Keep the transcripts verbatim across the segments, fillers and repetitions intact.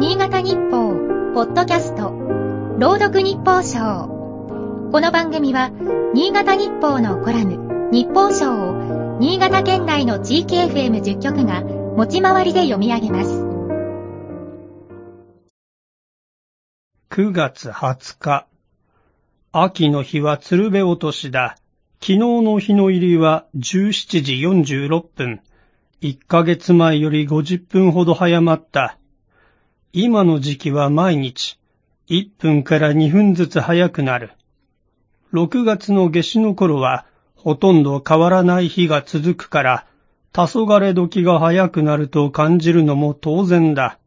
新潟日報ポッドキャスト朗読日報賞。この番組は新潟日報のコラム日報賞を新潟県内の地域 エフエムじゅう 局が持ち回りで読み上げます。くがつはつか、秋の日は鶴瓶落としだ。昨日の日の入りはじゅうしちじよんじゅうろっぷん、いっかげつまえよりごじゅっぷんほど早まった。今の時期は毎日、いっぷんからにふんずつ早くなる。ろくがつの夏至の頃は、ほとんど変わらない日が続くから、黄昏時が早くなると感じるのも当然だ。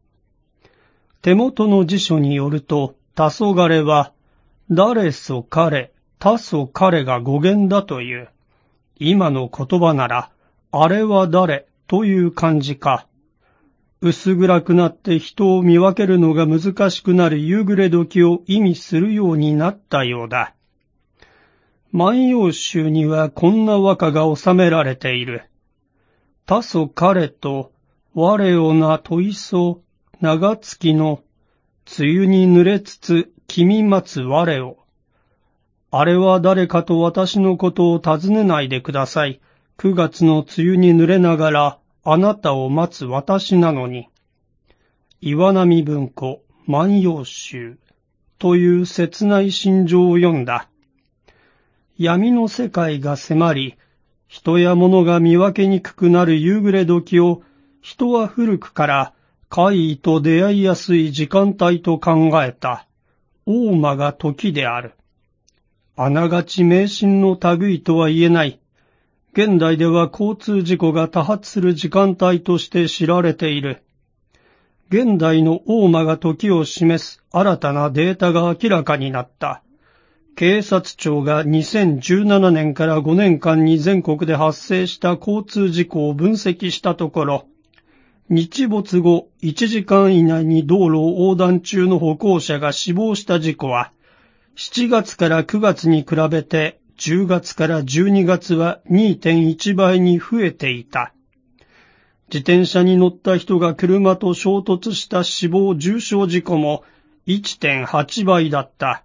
手元の辞書によると、黄昏は、誰そ彼、他そ彼が語源だという。今の言葉なら、あれは誰という感じか。薄暗くなって人を見分けるのが難しくなる夕暮れ時を意味するようになったようだ。万葉集にはこんな和歌が収められている。他そ彼と我をな問いそ長月の梅雨に濡れつつ君待つ我を。あれは誰かと私のことを尋ねないでください。くがつの梅雨に濡れながら、あなたを待つ私なのに。岩波文庫万葉集という切ない心情を読んだ。闇の世界が迫り、人や物が見分けにくくなる夕暮れ時を、人は古くから怪異と出会いやすい時間帯と考えた。大間が時である。あながち迷信の類いとは言えない。現代では交通事故が多発する時間帯として知られている。現代の大間が時を示す新たなデータが明らかになった。警察庁がにせんじゅうななねんからごねんかんに全国で発生した交通事故を分析したところ、日没後いちじかんいないに道路を横断中の歩行者が死亡した事故は、しちがつからくがつに比べてじゅうがつからじゅうにがつは にてんいちばいに増えていた。自転車に乗った人が車と衝突した死亡重傷事故も いってんはちばいだった。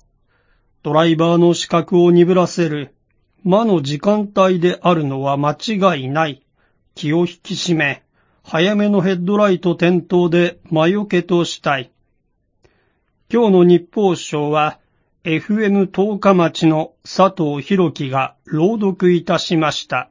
ドライバーの視覚を鈍らせる魔の時間帯であるのは間違いない。気を引き締め、早めのヘッドライト点灯で魔除けとしたい。今日の日報賞は、エフエム 十日町の佐藤弘樹が朗読いたしました。